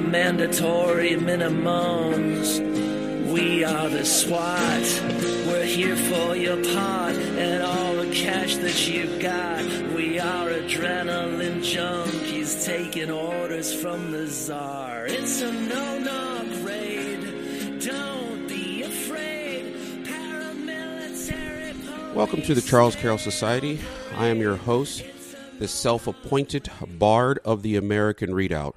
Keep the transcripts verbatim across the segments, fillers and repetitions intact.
over mandatory minimums. We are the SWAT. We're here for your pot and all the cash that you've got. We are adrenaline junkies taking orders from the czar. It's a no-knock raid. Don't be afraid. Paramilitary. Welcome to the Charles Carroll Society. I am your host, the self-appointed bard of the American Readout.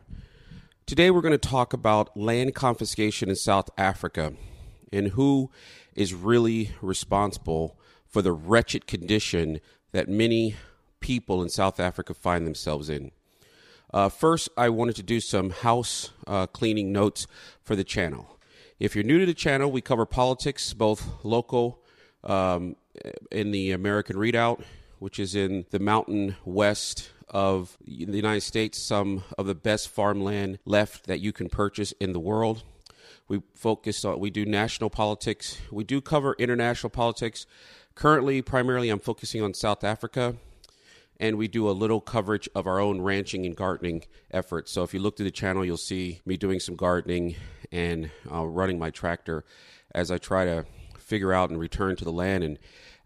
Today we're going to talk about land confiscation in South Africa and who is really responsible for the wretched condition that many people in South Africa find themselves in. Uh, first, I wanted to do some house uh, cleaning notes for the channel. If you're new to the channel, we cover politics, both local um, in the American Readout, which is in the mountain west of the United States, some of the best farmland left that you can purchase in the world. We focus on, we do national politics. We do cover international politics. Currently, primarily, I'm focusing on South Africa, and we do a little coverage of our own ranching and gardening efforts. So if you look through the channel, you'll see me doing some gardening and uh, running my tractor as I try to figure out and return to the land and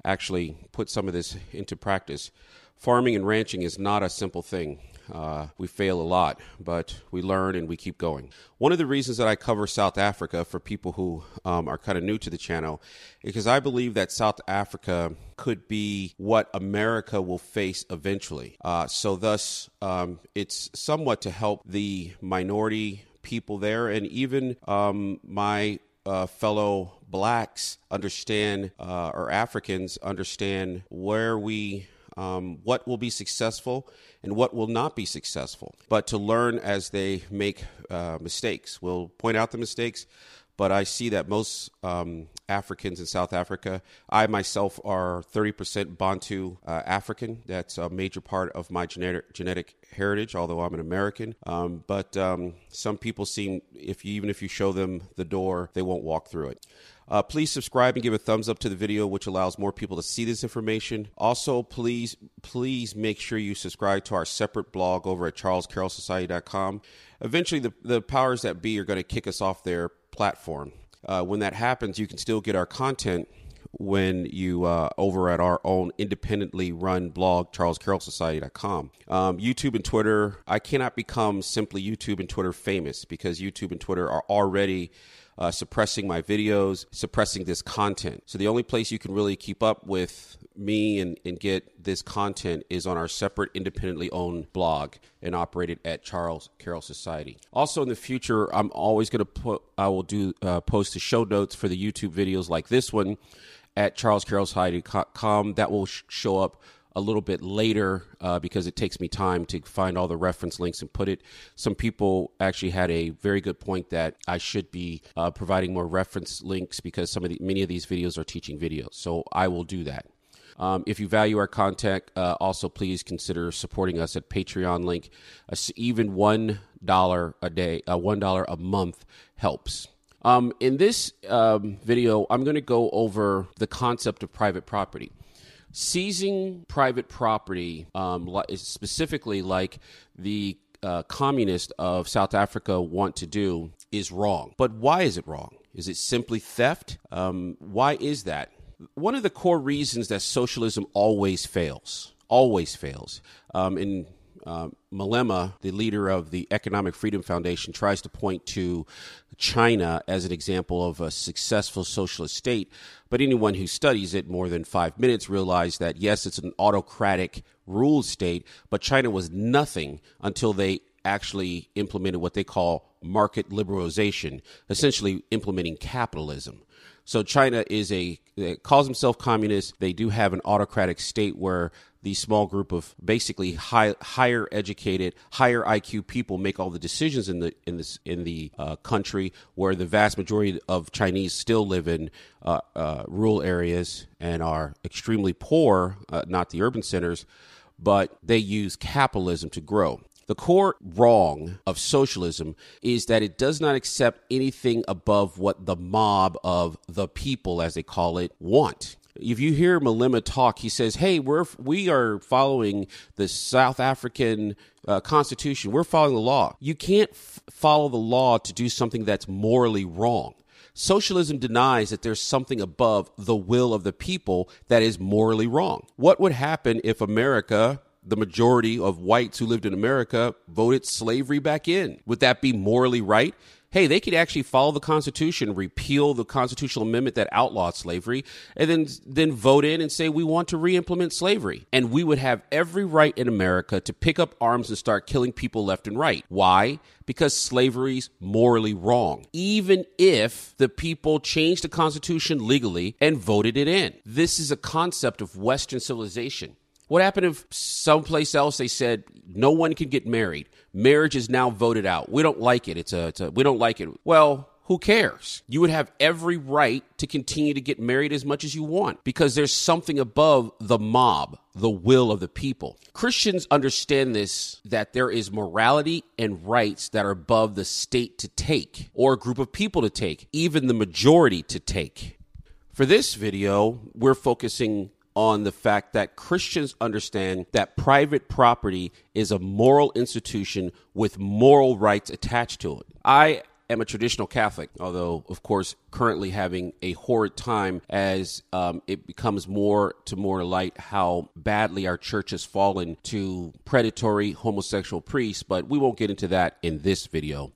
actually put some of this into practice. Farming and ranching is not a simple thing. Uh, we fail a lot, but we learn and we keep going. One of the reasons that I cover South Africa for people who um, are kind of new to the channel is because I believe that South Africa could be what America will face eventually. Uh, so thus, um, it's somewhat to help the minority people there and even um, my Uh, fellow blacks understand, uh, or Africans understand where we, um, what will be successful and what will not be successful, but to learn as they make uh, mistakes. We'll point out the mistakes, but I see that most um, Africans in South Africa, I myself are thirty percent Bantu uh, African. That's a major part of my genetic genetic heritage, although I'm an American. Um, but um, some people seem, if you, even if you show them the door, they won't walk through it. Uh, please subscribe and give a thumbs up to the video, which allows more people to see this information. Also, please, please make sure you subscribe to our separate blog over at charles carroll society dot com. Eventually, the, the powers that be are going to kick us off their platform. Uh, when that happens, you can still get our content when you uh, over at our own independently run blog, charles carroll society dot com. Um, YouTube and Twitter, I cannot become simply YouTube and Twitter famous because YouTube and Twitter are already uh, suppressing my videos, suppressing this content. So the only place you can really keep up with me and, and get this content is on our separate independently owned blog and operated at Charles Carroll Society. Also in the future, I'm always going to put, I will do uh, post the show notes for the YouTube videos like this one at charles carroll society dot com. That will sh- show up a little bit later uh, because it takes me time to find all the reference links and put it. Some people actually had a very good point that I should be uh, providing more reference links because some of the, many of these videos are teaching videos. So I will do that. Um, if you value our content, uh, also please consider supporting us at Patreon link. Uh, even one dollar a day, uh, one dollar a month helps. Um, in this um, video, I'm going to go over the concept of private property. Seizing private property, um, li- specifically like the uh, communists of South Africa want to do, is wrong. But why is it wrong? Is it simply theft? Um, why is that? One of the core reasons that socialism always fails, always fails. Um, in uh, Malema, the leader of the Economic Freedom Foundation, tries to point to China as an example of a successful socialist state. But anyone who studies it more than five minutes realizes that, yes, it's an autocratic ruled state, but China was nothing until they actually implemented what they call market liberalization, essentially implementing capitalism. So China is a, calls himself communist. They do have an autocratic state where the small group of basically high, higher educated, higher I Q people make all the decisions in the in this in the uh, country, where the vast majority of Chinese still live in uh, uh, rural areas and are extremely poor, uh, not the urban centers, but they use capitalism to grow. The core wrong of socialism is that it does not accept anything above what the mob of the people, as they call it, want. if you hear Malema talk, he says, hey, we're we are following the South African uh, constitution. We're following the law. You can't f- follow the law to do something that's morally wrong. Socialism denies that there's something above the will of the people that is morally wrong. What would happen if America, the majority of whites who lived in America, voted slavery back in? Would that be morally right? Hey, they could actually follow the Constitution, repeal the constitutional amendment that outlawed slavery, and then then vote in and say, we want to reimplement slavery. And we would have every right in America to pick up arms and start killing people left and right. Why? Because slavery's morally wrong, even if the people changed the Constitution legally and voted it in. This is a concept of Western civilization. What happened if someplace else they said no one can get married? Marriage is now voted out. We don't like it. It's a, it's a we don't like it. Well, who cares? You would have every right to continue to get married as much as you want because there's something above the mob, the will of the people. Christians understand this, that there is morality and rights that are above the state to take or a group of people to take, even the majority to take. For this video, we're focusing on the fact that Christians understand that private property is a moral institution with moral rights attached to it. I am a traditional Catholic, although, of course, currently having a horrid time as um, it becomes more to more light how badly our church has fallen to predatory homosexual priests, but we won't get into that in this video.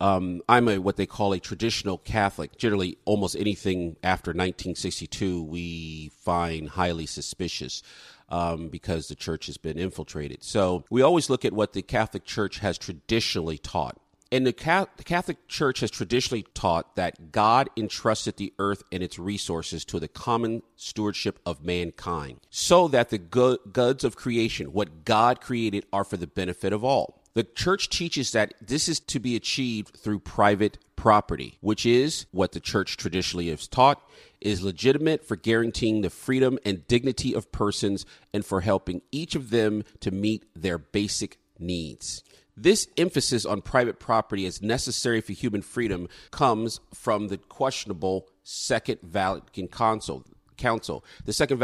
Um, I'm a what they call a traditional Catholic. Generally, almost anything after nineteen sixty-two we find highly suspicious um, because the church has been infiltrated. So we always look at what the Catholic Church has traditionally taught. And the Catholic Church has traditionally taught that God entrusted the earth and its resources to the common stewardship of mankind so that the goods of creation, what God created, are for the benefit of all. The church teaches that this is to be achieved through private property, which is what the church traditionally has taught is legitimate for guaranteeing the freedom and dignity of persons and for helping each of them to meet their basic needs. This emphasis on private property as necessary for human freedom comes from the questionable Second Vatican Council. Council. The Second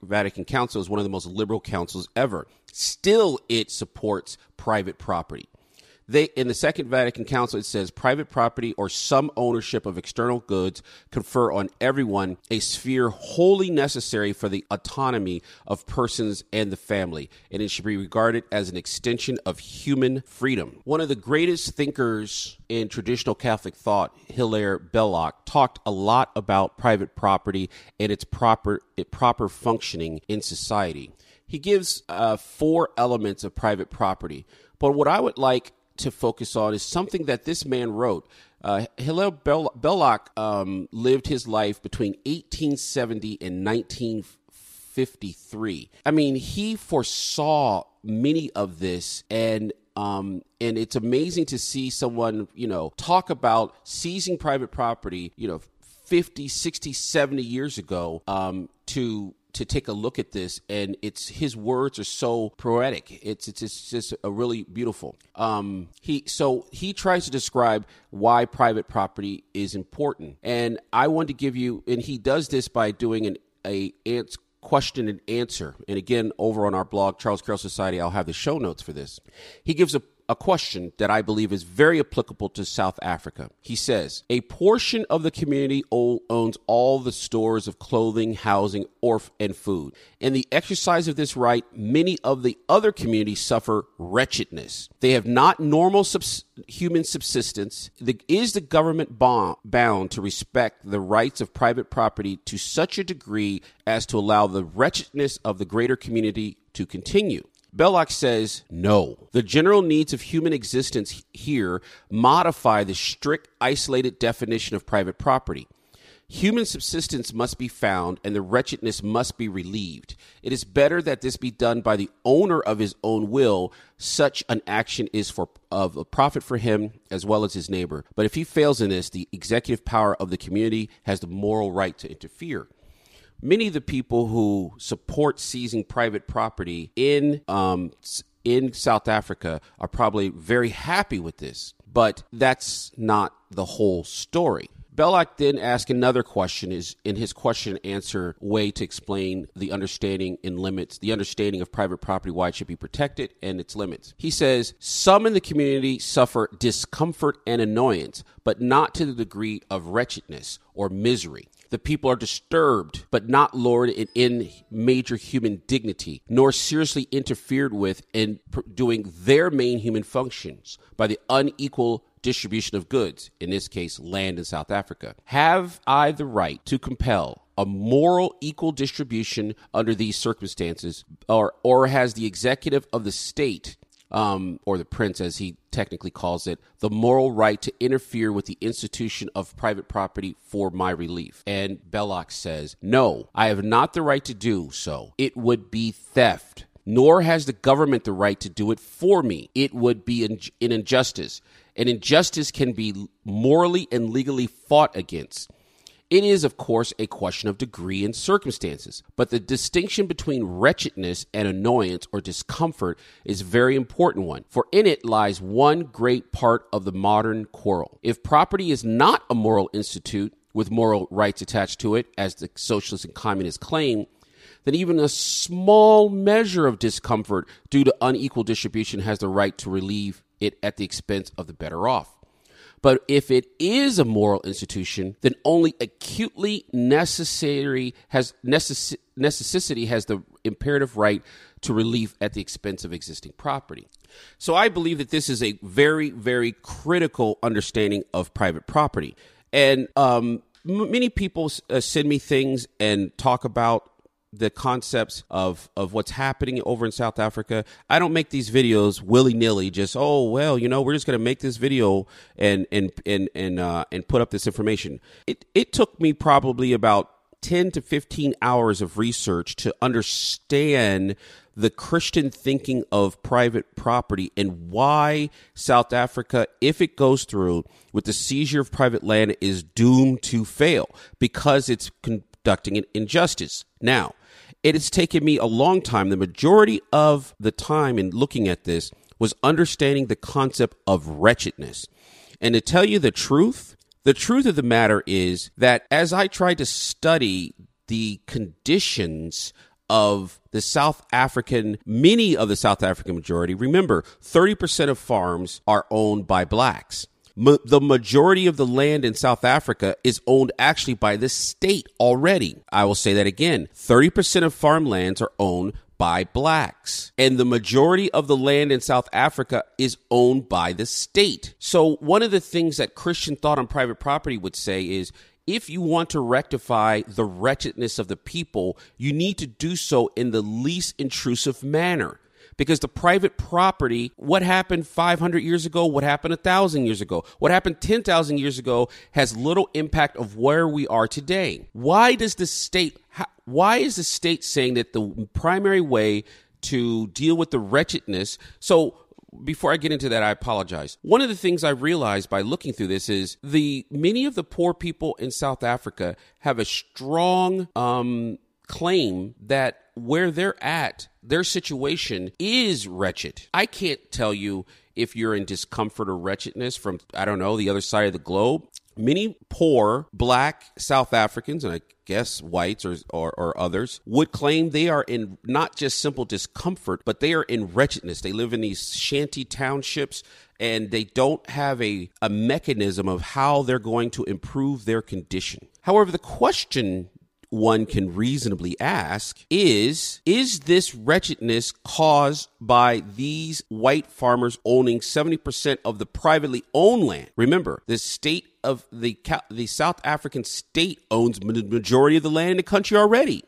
Vatican Council is one of the most liberal councils ever. Still, it supports private property. They, in the Second Vatican Council, it says private property or some ownership of external goods confer on everyone a sphere wholly necessary for the autonomy of persons and the family, and it should be regarded as an extension of human freedom. One of the greatest thinkers in traditional Catholic thought, Hilaire Belloc, talked a lot about private property and its proper, its proper functioning in society. He gives uh, four elements of private property. But what I would like to focus on is something that this man wrote. Uh, Hilaire Belloc um, lived his life between eighteen seventy and nineteen fifty-three. I mean, he foresaw many of this, and um, and it's amazing to see someone, you know, talk about seizing private property, you know, fifty, sixty, seventy years ago um, to to take a look at this, and it's his words are so poetic. It's it's, it's just a really beautiful. Um, he so he tries to describe why private property is important, and I want to give you. And he does this by doing an a answer, question and answer. And again, over on our blog, Charles Carroll Society, I'll have the show notes for this. He gives a. A question that I believe is very applicable to South Africa. He says, a portion of the community owns all the stores of clothing, housing, or and food. In the exercise of this right, many of the other communities suffer wretchedness. They have not normal subs- human subsistence. The, is the government bond, bound to respect the rights of private property to such a degree as to allow the wretchedness of the greater community to continue? Belloc says, no. The general needs of human existence here modify the strict, isolated definition of private property. Human subsistence must be found, and the wretchedness must be relieved. It is better that this be done by the owner of his own will. Such an action is for of a profit for him as well as his neighbor. But if he fails in this, the executive power of the community has the moral right to interfere. Many of the people who support seizing private property in um, in South Africa are probably very happy with this, but that's not the whole story. Belloc then asked another question, is in his question and answer way to explain the understanding and limits, the understanding of private property, why it should be protected and its limits. He says, some in the community suffer discomfort and annoyance, but not to the degree of wretchedness or misery. The people are disturbed, but not lowered in major human dignity, nor seriously interfered with in pr- doing their main human functions by the unequal distribution of goods, in this case, land in South Africa. Have I the right to compel a moral equal distribution under these circumstances, or, or has the executive of the state, um, or the prince, as he technically calls it, the moral right to interfere with the institution of private property for my relief? And Belloc says, no, I have not the right to do so. It would be theft. Nor has the government the right to do it for me. It would be an injustice. An injustice can be morally and legally fought against. It is, of course, a question of degree and circumstances, but the distinction between wretchedness and annoyance or discomfort is a very important one, for in it lies one great part of the modern quarrel. If property is not a moral institute with moral rights attached to it, as the socialists and communists claim, then even a small measure of discomfort due to unequal distribution has the right to relieve it at the expense of the better off. But if it is a moral institution, then only acutely necessary has necess- necessity has the imperative right to relief at the expense of existing property. So I believe that this is a very, very critical understanding of private property. And um, m- many people uh, send me things and talk about the concepts of, of what's happening over in South Africa. I don't make these videos willy-nilly, just, oh, well, you know, we're just going to make this video and and and and uh, and put up this information. It it took me probably about ten to fifteen hours of research to understand the Christian thinking of private property and why South Africa, if it goes through with the seizure of private land, is doomed to fail because it's conducting an injustice. Now, it has taken me a long time. The majority of the time in looking at this was understanding the concept of wretchedness. And to tell you the truth, the truth of the matter is that as I tried to study the conditions of the South African, many of the South African majority, remember, thirty percent of farms are owned by blacks. Ma- the majority of the land in South Africa is owned actually by the state already. I will say that again. thirty percent of farmlands are owned by blacks. And the majority of the land in South Africa is owned by the state. So one of the things that Christian thought on private property would say is, if you want to rectify the wretchedness of the people, you need to do so in the least intrusive manner. Because the private property, what happened five hundred years ago, what happened one thousand years ago, what happened ten thousand years ago has little impact of where we are today. Why does the state, why is the state saying that the primary way to deal with the wretchedness? So before I get into that, I apologize. One of the things I realized by looking through this is the many of the poor people in South Africa have a strong um, claim that where they're at, their situation is wretched. I can't tell you if you're in discomfort or wretchedness from, I don't know, the other side of the globe. Many poor black South Africans, and I guess whites or, or, or others, would claim they are in not just simple discomfort, but they are in wretchedness. They live in these shanty townships, and they don't have a, a mechanism of how they're going to improve their condition. However, the question one can reasonably ask is, is this wretchedness caused by these white farmers owning seventy percent of the privately owned land? Remember, the state of the, the South African state owns the majority of the land in the country already.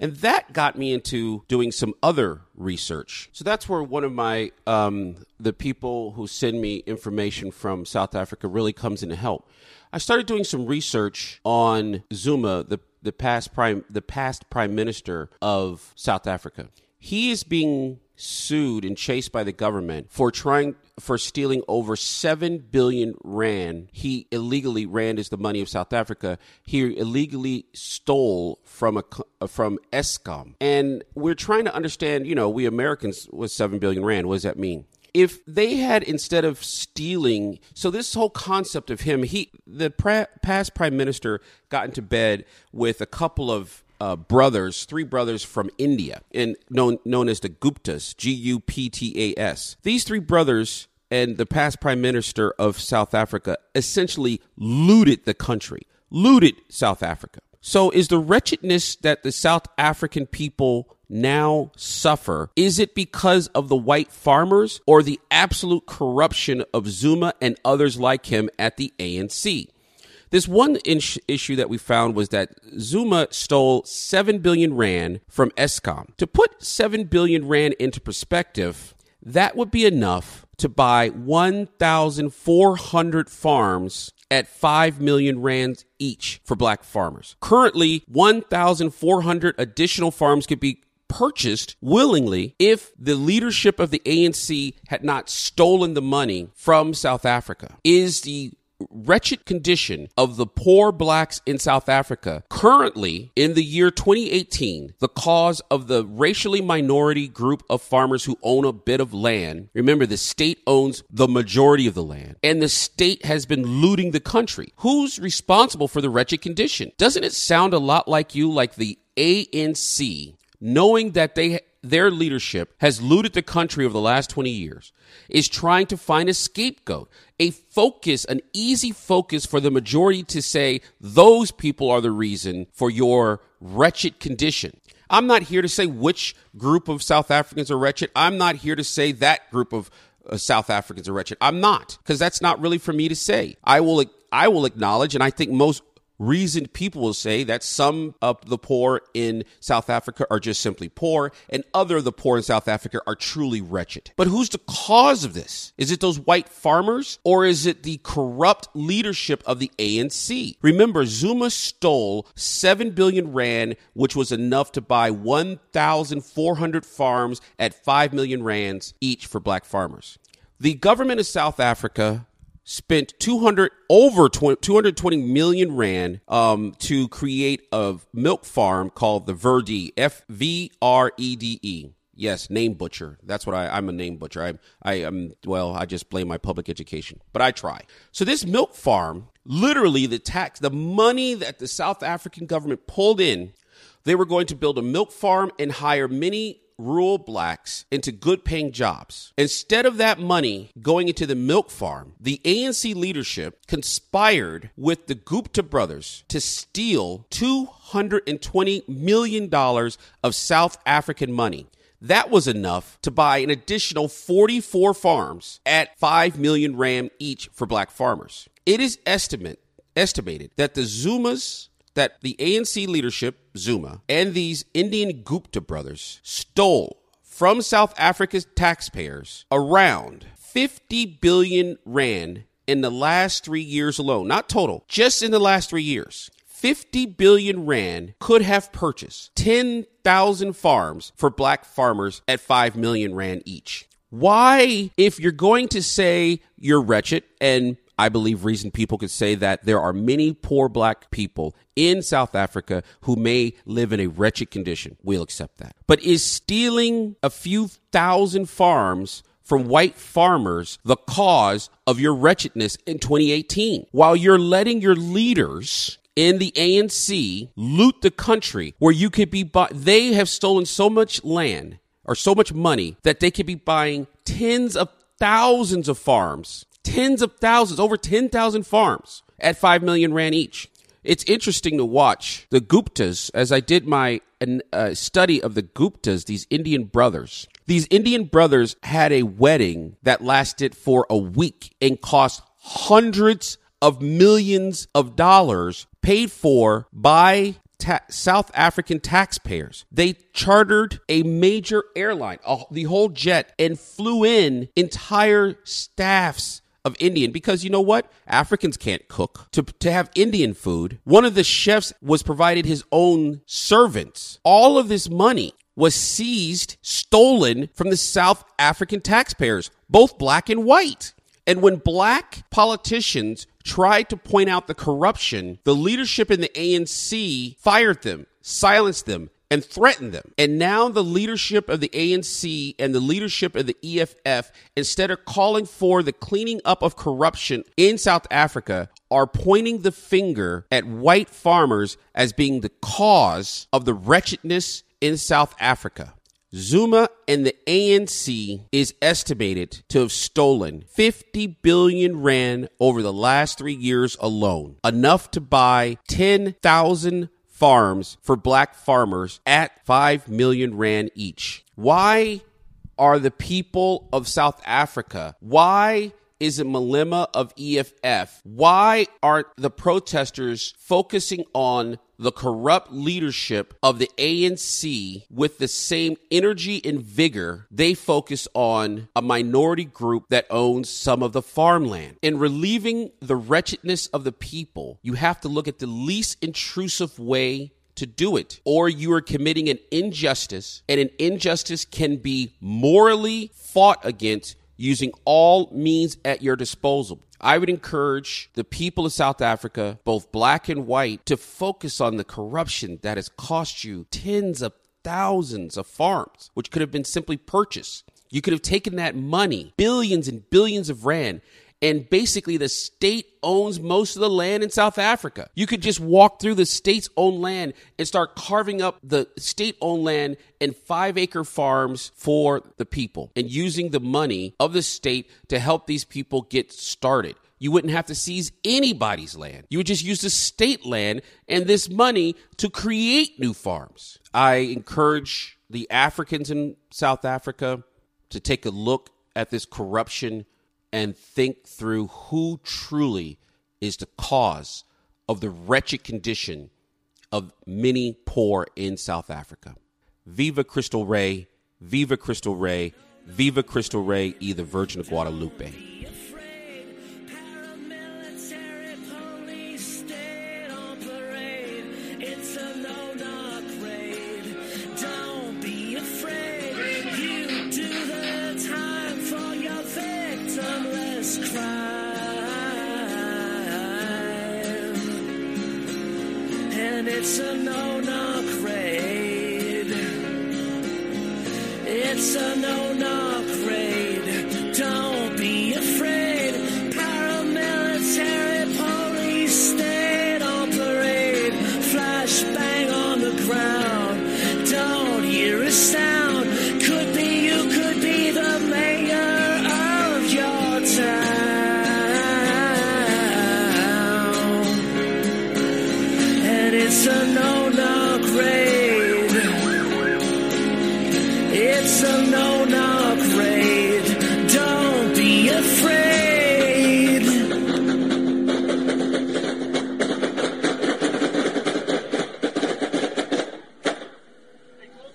And that got me into doing some other research. So that's where one of my, um, the people who send me information from South Africa really comes in to help. I started doing some research on Zuma, the the past prime, the past prime minister of South Africa. He is being sued and chased by the government for trying for stealing over seven billion rand. He illegally, rand is the money of South Africa. He illegally stole from a from Eskom. And we're trying to understand, you know, we Americans, was seven billion rand, what does that mean? If they had, instead of stealing, so this whole concept of him, he the pre- past prime minister got into bed with a couple of uh, brothers, three brothers from India, and known known as the Guptas, G U P T A S. These three brothers and the past prime minister of South Africa essentially looted the country, looted South Africa. So is the wretchedness that the South African people now suffer, is it because of the white farmers or the absolute corruption of Zuma and others like him at the A N C? This one ins- issue that we found was that Zuma stole seven billion rand from Eskom. To put seven billion rand into perspective, that would be enough to buy one thousand four hundred farms at five million rands each for black farmers. Currently, one thousand four hundred additional farms could be purchased willingly if the leadership of the A N C had not stolen the money from South Africa. Is the wretched condition of the poor blacks in South Africa currently in the year twenty eighteen the cause of the racially minority group of farmers who own a bit of land? Remember, the state owns the majority of the land, and the state has been looting the country. Who's responsible for the wretched condition? Doesn't it sound a lot like you, like the A N C, knowing that they their leadership has looted the country over the last twenty years, is trying to find a scapegoat, a focus, an easy focus for the majority to say those people are the reason for your wretched condition. I'm not here to say which group of South Africans are wretched. I'm not here to say that group of uh, South Africans are wretched. I'm not, because that's not really for me to say. I will, I will acknowledge, and I think most reasoned people will say that some of the poor in South Africa are just simply poor, and other of the poor in South Africa are truly wretched. But who's the cause of this? Is it those white farmers, or is it the corrupt leadership of the A N C? Remember, Zuma stole seven billion rand, which was enough to buy one thousand four hundred farms at five million rands each for black farmers. The government of South Africa spent two hundred over twenty, two hundred twenty million rand um, to create a milk farm called the Verde, F V R E D E. Yes, name butcher. That's what I, I'm a name butcher. I, I am, well, I just blame my public education, but I try. So this milk farm, literally the tax, the money that the South African government pulled in, they were going to build a milk farm and hire many rural blacks into good paying jobs. Instead of that money going into the milk farm, the A N C leadership conspired with the Gupta brothers to steal two hundred twenty million dollars of South African money. That was enough to buy an additional forty-four farms at five million rand each for black farmers. It is estimate, estimated that the Zumas that the A N C leadership, Zuma, and these Indian Gupta brothers stole from South Africa's taxpayers around fifty billion rand in the last three years alone. Not total, just in the last three years. fifty billion rand could have purchased ten thousand farms for black farmers at five million rand each. Why, if you're going to say you're wretched, and I believe reasoned people could say that there are many poor black people in South Africa who may live in a wretched condition. We'll accept that. But is stealing a few thousand farms from white farmers the cause of your wretchedness in twenty eighteen? While you're letting your leaders in the A N C loot the country where you could be bought, they have stolen so much land or so much money that they could be buying tens of thousands of farms. Tens of thousands, over ten thousand farms at five million rand each. It's interesting to watch the Guptas, as I did my uh, study of the Guptas, these Indian brothers. These Indian brothers had a wedding that lasted for a week and cost hundreds of millions of dollars paid for by ta- South African taxpayers. They chartered a major airline, uh, the whole jet, and flew in entire staffs of Indian, because you know what? Africans can't cook. To to have Indian food, one of the chefs was provided his own servants. All of this money was seized, stolen from the South African taxpayers, both black and white. And when black politicians tried to point out the corruption, the leadership in the A N C fired them, silenced them, and threatened them. And now the leadership of the A N C and the leadership of the E F F, instead of calling for the cleaning up of corruption in South Africa, are pointing the finger at white farmers as being the cause of the wretchedness in South Africa. Zuma and the A N C is estimated to have stolen fifty billion rand over the last three years alone, enough to buy ten thousand farms for black farmers at five million rand each. Why are the people of South Africa, why is it Malema of E F F, why aren't the protesters focusing on the corrupt leadership of the A N C with the same energy and vigor they focus on a minority group that owns some of the farmland? In relieving the wretchedness of the people, you have to look at the least intrusive way to do it, or you are committing an injustice, and an injustice can be morally fought against using all means at your disposal. I would encourage the people of South Africa, both black and white, to focus on the corruption that has cost you tens of thousands of farms, which could have been simply purchased. You could have taken that money, billions and billions of rand, and basically the state owns most of the land in South Africa. You could just walk through the state's own land and start carving up the state-owned land and five-acre farms for the people and using the money of the state to help these people get started. You wouldn't have to seize anybody's land. You would just use the state land and this money to create new farms. I encourage the Africans in South Africa to take a look at this corruption and think through who truly is the cause of the wretched condition of many poor in South Africa. Viva Crystal Rey, Viva Crystal Rey, Viva Crystal Rey, e the Virgin of Guadalupe. It's a no-knock raid. It's a no-knock raid. Don't be afraid. Paramilitary police stayed on parade. Flashbang on the ground. Don't hear a sound. Could be you, could be the mayor of your town. And it's a no-knock raid. It's a no-knock raid.